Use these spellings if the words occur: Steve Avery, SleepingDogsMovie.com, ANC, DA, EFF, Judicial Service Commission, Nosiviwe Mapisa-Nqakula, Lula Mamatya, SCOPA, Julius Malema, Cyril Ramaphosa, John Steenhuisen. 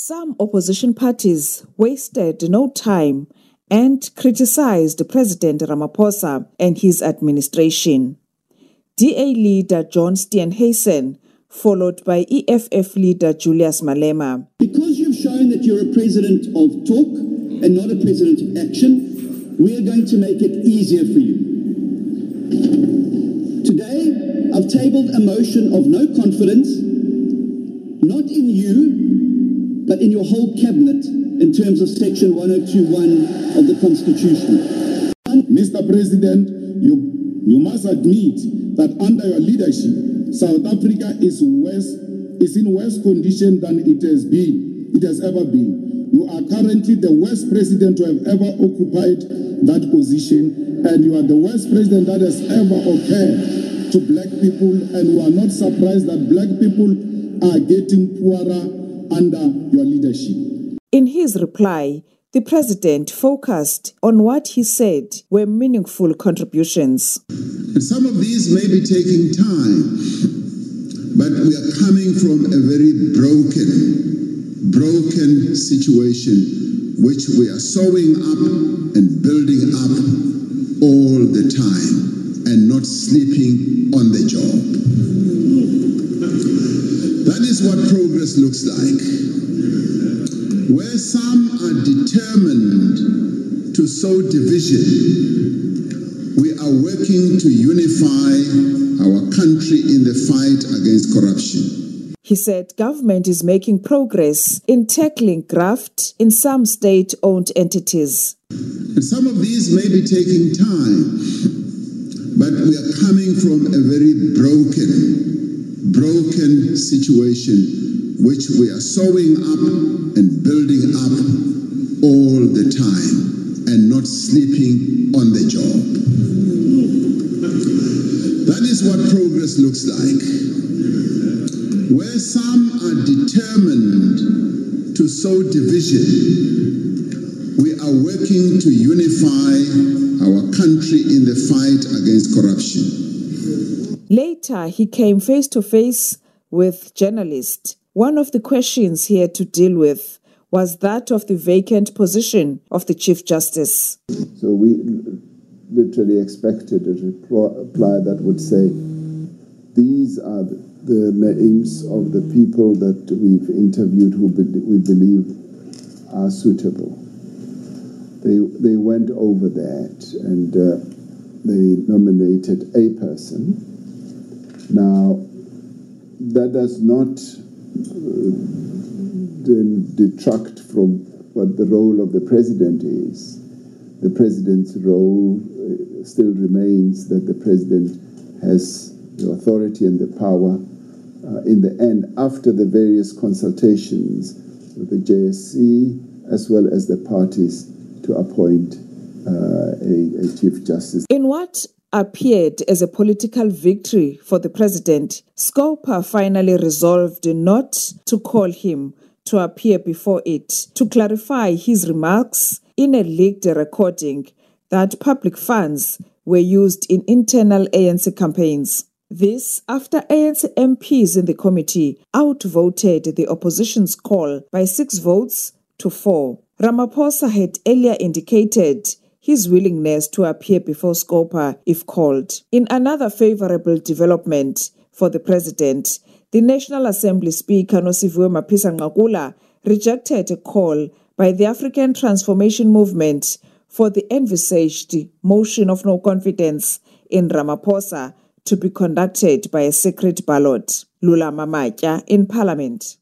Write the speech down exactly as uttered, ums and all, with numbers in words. Some opposition parties wasted no time and criticized President Ramaphosa and his administration. D A leader John Steenhuisen, followed by E F F leader Julius Malema. Because you've shown that you're a president of talk and not a president of action, we are going to make it easier for you. Today, I've tabled a motion of no confidence, not in you, but in your whole cabinet in terms of section one oh two one of the Constitution. Mister President, you you must admit that under your leadership, South Africa is worse, is in worse condition than it has been, it has ever been. You are currently the worst president to have ever occupied that position, and you are the worst president that has ever occurred to black people, and we are not surprised that black people are getting poorer under your leadership. In his reply, the president focused on what he said were meaningful contributions. And some of these may be taking time, but we are coming from a very broken, broken situation, which we are sewing up and building up all the time and not sleeping on the job. That is what progress looks like. Where some are determined to sow division, we are working to unify our country in the fight against corruption. He said government is making progress in tackling graft in some state-owned entities. And some of these may be taking time, but we are coming from a very broken, broken situation, which we are sewing up and building up all the time and not sleeping on the job. That is what progress looks like. Where some are determined to sow division, we are working to unify our country in the fight against corruption. Later, he came face to face with journalists. One of the questions he had to deal with was that of the vacant position of the Chief Justice. So we literally expected a reply that would say, these are the names of the people that we've interviewed who we believe are suitable. They, they went over that and uh, they nominated a person. Now, that does not then detract from what the role of the president is. The president's role still remains that the president has the authority and the power. Uh, in the end, after the various consultations with the J S C as well as the parties, to appoint uh, a, a chief justice. In what appeared as a political victory for the president, SCOPA finally resolved not to call him to appear before it to clarify his remarks in a leaked recording that public funds were used in internal A N C campaigns. This after A N C M Ps in the committee outvoted the opposition's call by six votes to four. Ramaphosa had earlier indicated his willingness to appear before SCOPA if called. In another favourable development for the president, the National Assembly Speaker Nosiviwe Mapisa-Nqakula rejected a call by the African Transformation Movement for the envisaged motion of no confidence in Ramaphosa to be conducted by a secret ballot. Lula Mamatya in Parliament.